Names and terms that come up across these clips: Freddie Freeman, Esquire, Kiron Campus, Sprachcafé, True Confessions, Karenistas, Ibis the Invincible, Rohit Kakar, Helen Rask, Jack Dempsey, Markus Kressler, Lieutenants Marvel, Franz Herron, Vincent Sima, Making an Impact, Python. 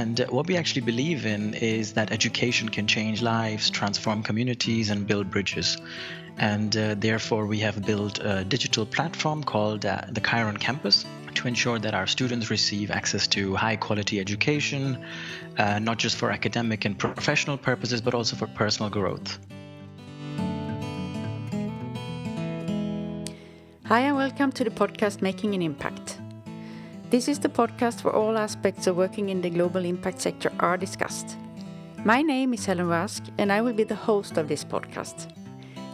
And what we actually believe in is that education can change lives, transform communities, and build bridges. And therefore, we have built a digital platform called the Kiron Campus to ensure that our students receive access to high-quality education, not just for academic and professional purposes, but also for personal growth. Hi, and welcome to the podcast Making an Impact. This is the podcast where all aspects of working in the global impact sector are discussed. My name is Helen Rask, and I will be the host of this podcast.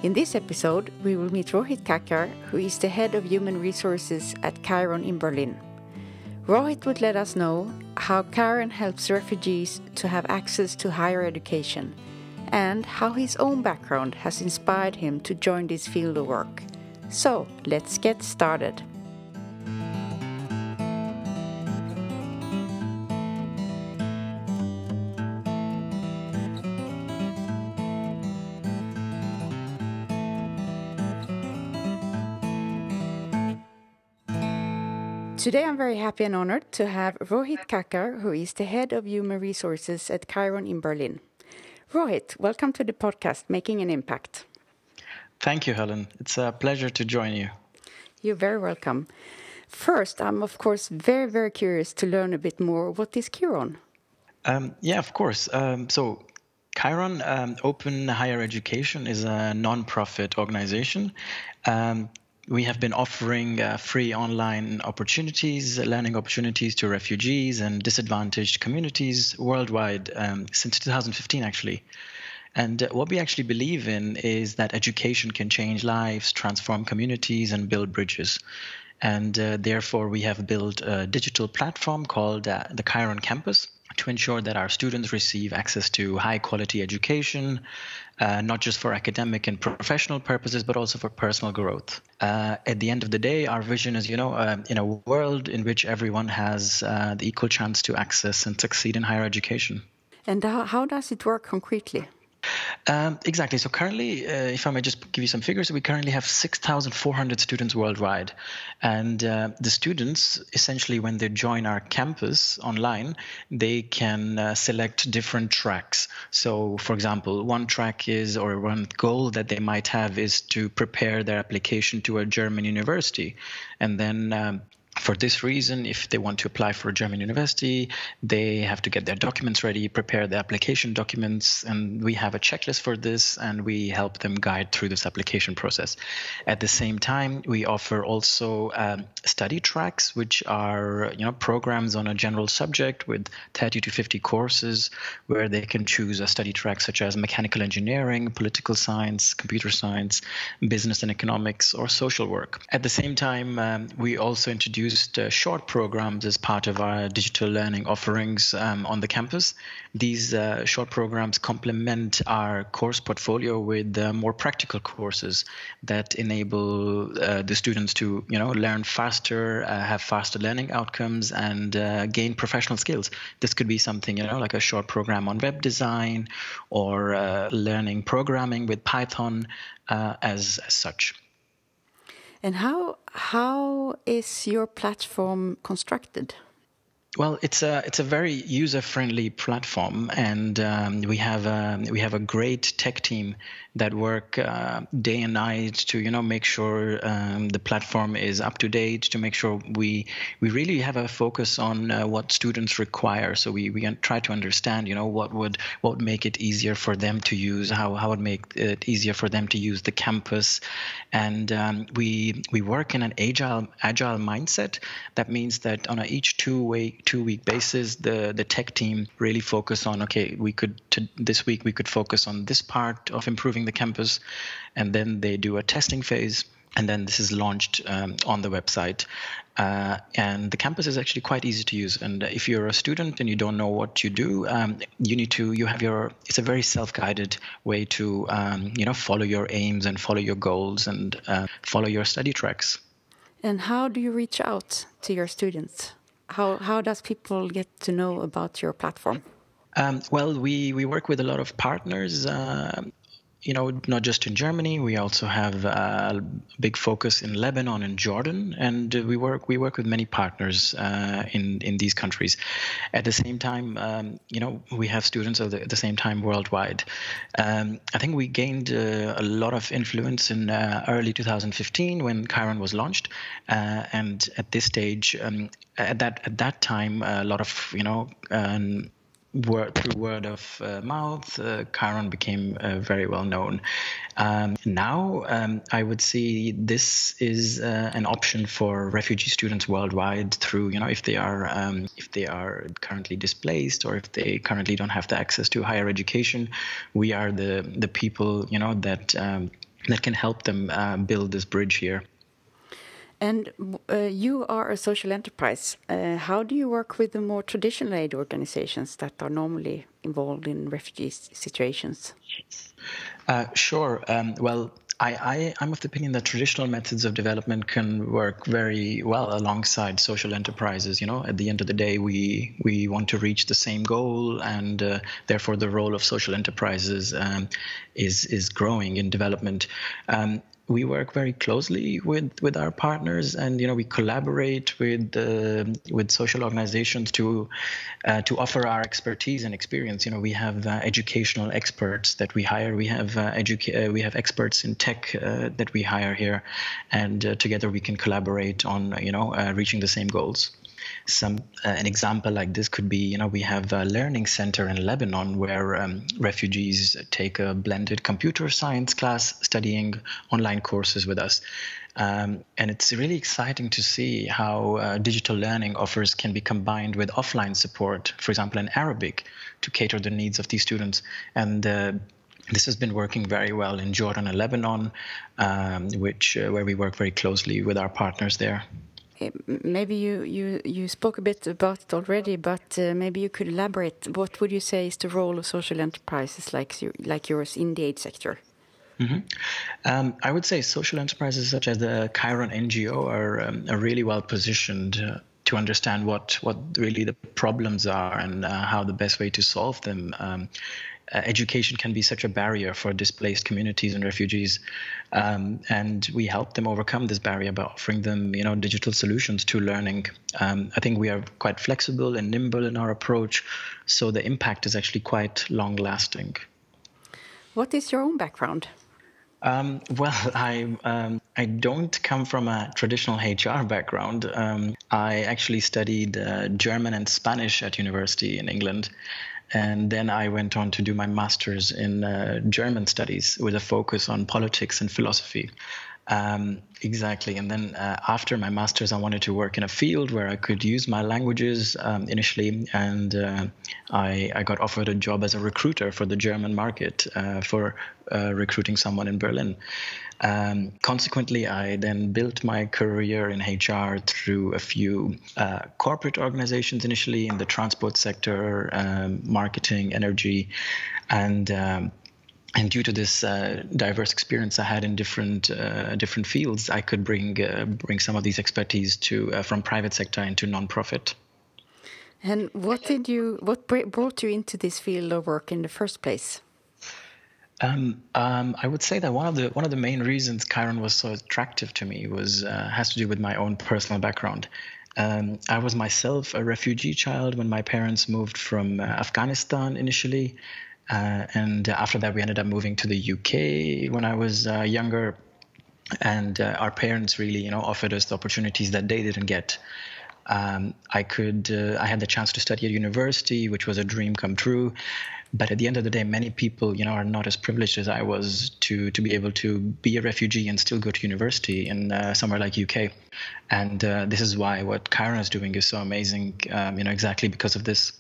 In this episode, we will meet Rohit Kakar, who is the head of human resources at Kiron in Berlin. Rohit would let us know how Kiron helps refugees to have access to higher education, and how his own background has inspired him to join this field of work. So, let's get started. Today I'm very happy and honored to have Rohit Kakar, who is the head of human resources at Kiron in Berlin. Rohit, welcome to the podcast Making an Impact. Thank you, Helen. It's a pleasure to join you. You're very welcome. First, I'm of course very, very curious to learn a bit more. What is Kiron? So Kiron, Open Higher Education, is a non-profit organization. We have been offering free online opportunities, learning opportunities to refugees and disadvantaged communities worldwide since 2015, actually. And what we actually believe in is that education can change lives, transform communities, and build bridges. And therefore, we have built a digital platform called the Kiron Campus to ensure that our students receive access to high-quality education, not just for academic and professional purposes, but also for personal growth. At the end of the day, our vision is, in a world in which everyone has the equal chance to access and succeed in higher education. And how does it work concretely? Exactly. So currently, if I may just give you some figures, we currently have 6,400 students worldwide. And the students, essentially, when they join our campus online, they can select different tracks. So, for example, one goal that they might have is to prepare their application to a German university. And then for this reason, if they want to apply for a German university, they have to get their documents ready, prepare the application documents, and we have a checklist for this, and we help them guide through this application process. At the same time, we offer also study tracks, which are programs on a general subject with 30 to 50 courses, where they can choose a study track such as mechanical engineering, political science, computer science, business and economics, or social work. At the same time, we also introduce short programs as part of our digital learning offerings on the campus. These short programs complement our course portfolio with more practical courses that enable the students to learn faster, have faster learning outcomes, and gain professional skills. This could be something like a short program on web design or learning programming with Python as such. And how is your platform constructed? Well, it's a very user-friendly platform, and we have a great tech team that work day and night to make sure the platform is up to date, to make sure we really have a focus on what students require. So we try to understand what would make it easier for them to use, how would make it easier for them to use the campus, and we work in an agile mindset. That means that on each two-week basis, the tech team really focus on, this week we could focus on this part of improving the campus, and then they do a testing phase, and then this is launched on the website. And the campus is actually quite easy to use. And if you're a student and you don't know what you do, it's a very self-guided way to, follow your aims and follow your goals and follow your study tracks. And how do you reach out to your students? How does people get to know about your platform? Well, we work with a lot of partners not just in Germany. We also have a big focus in Lebanon and Jordan, and we work with many partners in these countries. At the same time, we have students at the same time worldwide. I think we gained a lot of influence in early 2015 when Kiron was launched, and at this stage, at that time, a lot of through word of mouth, Kiron became very well known. Now, I would see this is an option for refugee students worldwide. Through if they are currently displaced or if they currently don't have the access to higher education, we are the people that can help them build this bridge here. And you are a social enterprise. How do you work with the more traditional aid organizations that are normally involved in refugee situations? Sure. Well, I'm of the opinion that traditional methods of development can work very well alongside social enterprises. At the end of the day, we want to reach the same goal, and therefore the role of social enterprises is growing in development. We work very closely with our partners, and we collaborate with social organizations to offer our expertise and experience. We have educational experts that we hire. We have we have experts in tech that we hire here, and together we can collaborate on reaching the same goals. An example like this could be, we have a learning center in Lebanon where refugees take a blended computer science class, studying online courses with us. And it's really exciting to see how digital learning offers can be combined with offline support, for example, in Arabic, to cater the needs of these students. And this has been working very well in Jordan and Lebanon, where we work very closely with our partners there. Maybe you spoke a bit about it already, but maybe you could elaborate. What would you say is the role of social enterprises like yours in the aid sector? Mm-hmm. I would say social enterprises such as the Kiron NGO are really well positioned to understand what really the problems are and how the best way to solve them. Education can be such a barrier for displaced communities and refugees, and we help them overcome this barrier by offering them, digital solutions to learning. I think we are quite flexible and nimble in our approach, so the impact is actually quite long-lasting. What is your own background? Well, I don't come from a traditional HR background. I actually studied German and Spanish at university in England. And then I went on to do my master's in German studies with a focus on politics and philosophy. Exactly. And then after my master's, I wanted to work in a field where I could use my languages initially. And I got offered a job as a recruiter for the German market for recruiting someone in Berlin. Consequently, I then built my career in HR through a few corporate organizations, initially in the transport sector, marketing, energy, and due to this diverse experience I had in different fields, I could bring some of these expertise from private sector into nonprofit. And what brought you into this field of work in the first place? I would say that one of the main reasons Kiron was so attractive to me has to do with my own personal background. I was myself a refugee child when my parents moved from Afghanistan initially. And after that, we ended up moving to the UK when I was younger. And our parents really, offered us the opportunities that they didn't get. I had the chance to study at university, which was a dream come true. But at the end of the day, many people, are not as privileged as I was to be able to be a refugee and still go to university in somewhere like UK. And this is why what Kiron is doing is so amazing, exactly because of this.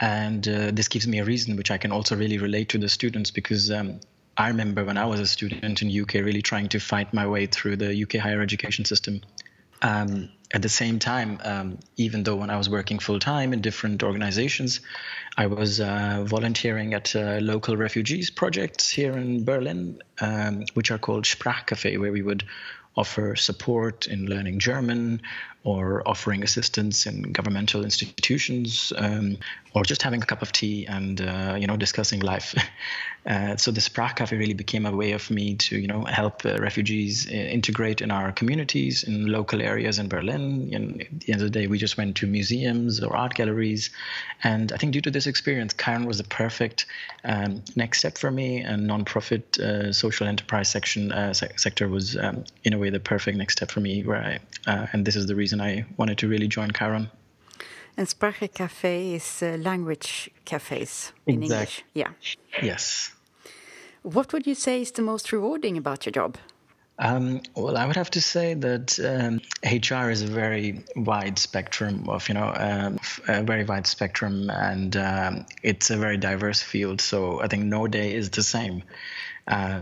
And this gives me a reason which I can also really relate to the students, because I remember when I was a student in UK really trying to fight my way through the UK higher education system. At the same time, even though when I was working full-time in different organizations, I was volunteering at local refugees projects here in Berlin, which are called Sprachcafé, where we would offer support in learning German or offering assistance in governmental institutions, or just having a cup of tea and, discussing life. So the Sprachcafé really became a way of me to, help refugees integrate in our communities, in local areas in Berlin. And at the end of the day, we just went to museums or art galleries. And I think due to this experience, Kiron was the perfect next step for me. And nonprofit social enterprise sector was, in a way, the perfect next step for me. And this is the reason I wanted to really join Kiron. And Sprachcafé is language cafes in English. Yeah. Yes. What would you say is the most rewarding about your job? Well, I would have to say that HR is a very wide spectrum of, and it's a very diverse field. So I think no day is the same.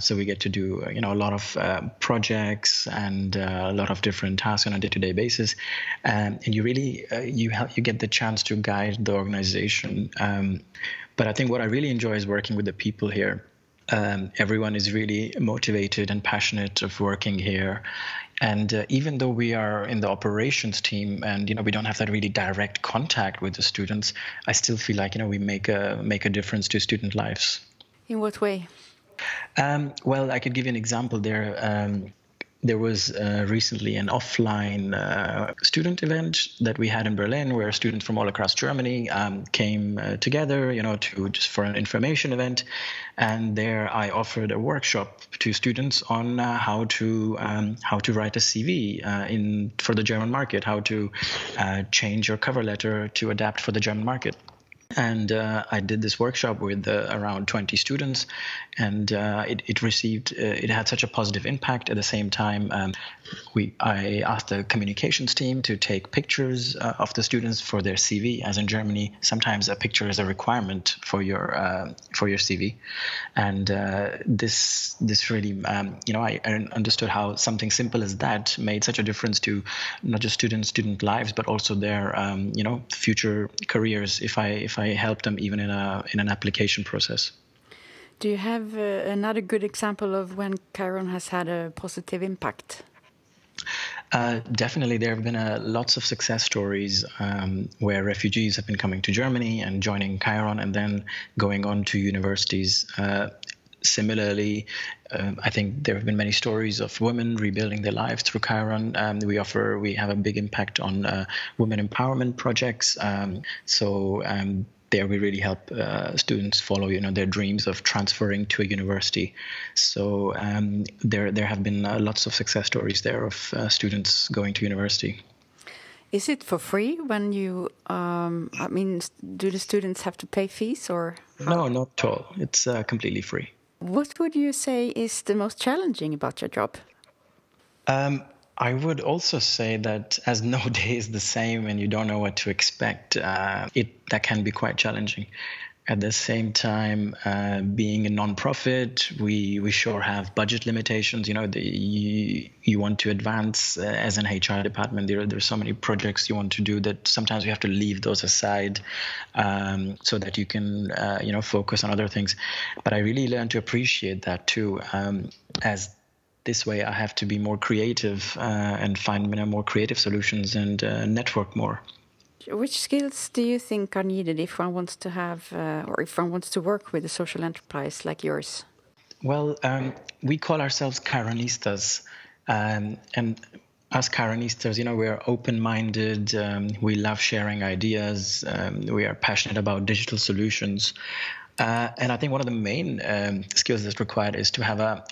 So we get to do, a lot of projects and a lot of different tasks on a day-to-day basis. And you really, you get the chance to guide the organization. But I think what I really enjoy is working with the people here. Everyone is really motivated and passionate of working here. And even though we are in the operations team and, we don't have that really direct contact with the students, I still feel like, we make a difference to student lives. In what way? Well, I could give you an example there. There was recently an offline student event that we had in Berlin where students from all across Germany came together, to just for an information event. And there I offered a workshop to students on how to write a CV for the German market, how to change your cover letter to adapt for the German market. And I did this workshop with around 20 students, and it had such a positive impact. At the same time, I asked the communications team to take pictures of the students for their CV, as in Germany, sometimes a picture is a requirement for your CV. And this really, I understood how something simple as that made such a difference to not just student lives, but also their, future careers. If I help them even in an application process. Do you have another good example of when Kiron has had a positive impact? Definitely, there have been lots of success stories where refugees have been coming to Germany and joining Kiron and then going on to universities. Similarly, I think there have been many stories of women rebuilding their lives through Kiron. We have a big impact on women empowerment projects. There we really help students follow, their dreams of transferring to a university. So there have been lots of success stories there of students going to university. Is it for free when you, do the students have to pay fees or? No, not at all. It's completely free. What would you say is the most challenging about your job? I would also say that as no day is the same and you don't know what to expect, that can be quite challenging. At the same time, being a non-profit, we sure have budget limitations. You want to advance as an HR department. There's so many projects you want to do that sometimes you have to leave those aside so that you can, focus on other things. But I really learned to appreciate that too. As this way, I have to be more creative and find more creative solutions and network more. Which skills do you think are needed if one wants to have or if one wants to work with a social enterprise like yours? Well, we call ourselves Karenistas. And as Karenistas, we're open-minded. We love sharing ideas. We are passionate about digital solutions. And I think one of the main skills that's required is to have an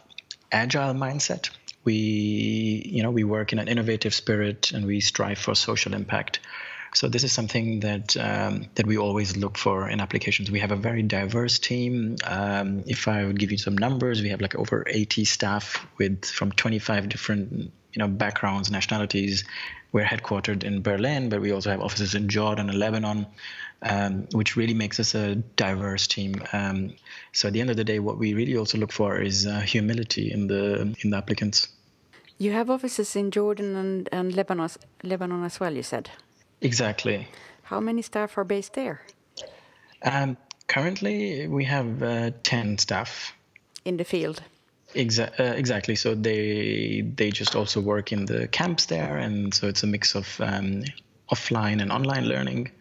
agile mindset. We work in an innovative spirit and we strive for social impact. So this is something that we always look for in applications. We have a very diverse team. If I would give you some numbers, we have like over 80 staff from 25 different backgrounds, nationalities. We're headquartered in Berlin, but we also have offices in Jordan and Lebanon, which really makes us a diverse team. So at the end of the day, what we really also look for is humility in the applicants. You have offices in Jordan and Lebanon as well, you said. Exactly. How many staff are based there? Currently, we have 10 staff. In the field? Exactly. So they just also work in the camps there. And so it's a mix of offline and online learning.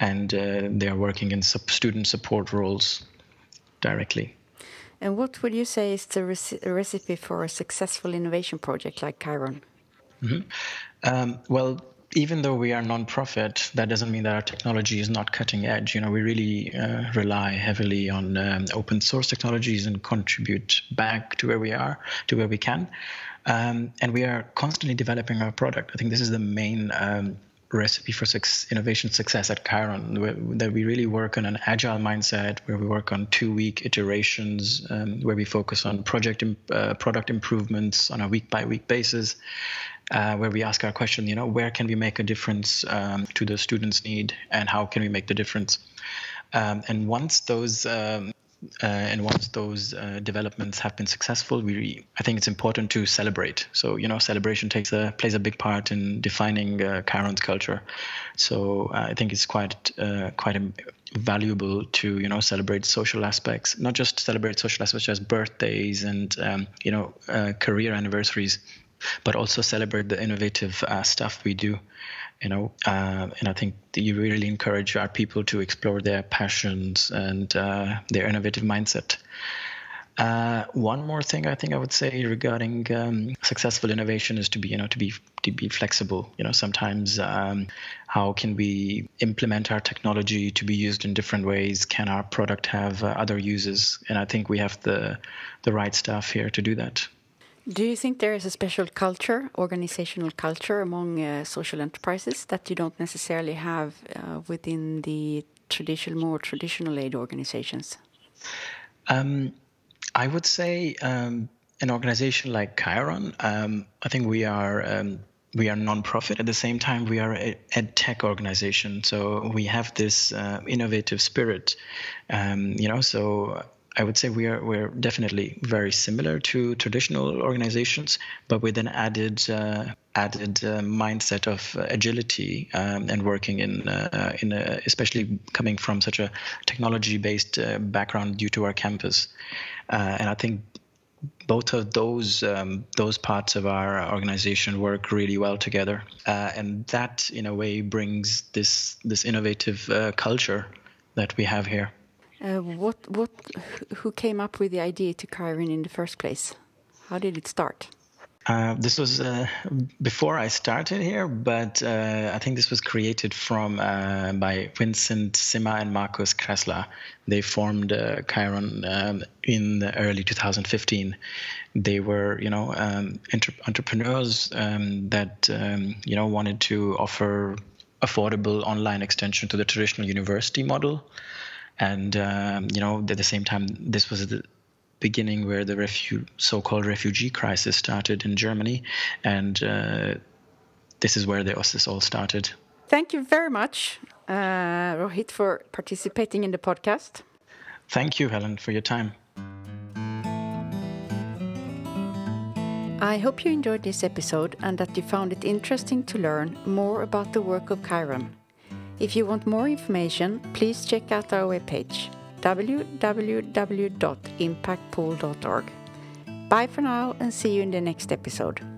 And they are working in student support roles directly. And what would you say is the recipe for a successful innovation project like Kiron? Well, even though we are non-profit, that doesn't mean that our technology is not cutting edge. You know, we really rely heavily on open source technologies and contribute back to where we are, to where we can. And we are constantly developing our product. I think this is the main recipe for innovation success at Kiron, that we really work on an agile mindset, where we work on 2-week iterations, where we focus on product improvements on a week-by-week basis, where we ask our question, you know, where can we make a difference to the students' need, and how can we make the difference? And once those developments have been successful, I think it's important to celebrate. So, you know, celebration plays a big part in defining Kiron's culture. So I think it's quite valuable to, you know, celebrate social aspects, not just celebrate social aspects such as birthdays and, you know, career anniversaries, but also celebrate the innovative stuff we do, you know. And I think you really encourage our people to explore their passions and their innovative mindset. One more thing I think I would say regarding successful innovation is to be flexible. You know, sometimes how can we implement our technology to be used in different ways? Can our product have other uses? And I think we have the right staff here to do that. Do you think there is a special culture, organizational culture among social enterprises that you don't necessarily have within the more traditional aid organizations? I would say an organization like Kiron, I think we are non-profit. At the same time, we are an edtech organization, so we have this innovative spirit, you know, so I would say we're definitely very similar to traditional organizations, but with an added mindset of agility and working especially coming from such a technology-based background due to our campus. And I think both of those parts of our organization work really well together, and that in a way brings this innovative culture that we have here. Who came up with the idea to Kiron in the first place? How did it start? This was before I started here, but I think this was created by Vincent Sima and Markus Kressler. They formed Kiron in the early 2015. They were, you know, entrepreneurs that, you know, wanted to offer affordable online extension to the traditional university model. And, you know, at the same time, this was the beginning where the so-called refugee crisis started in Germany. And this is where the OSCEs all started. Thank you very much, Rohit, for participating in the podcast. Thank you, Helen, for your time. I hope you enjoyed this episode and that you found it interesting to learn more about the work of Kiron. If you want more information, please check out our webpage, www.impactpool.org. Bye for now, and see you in the next episode.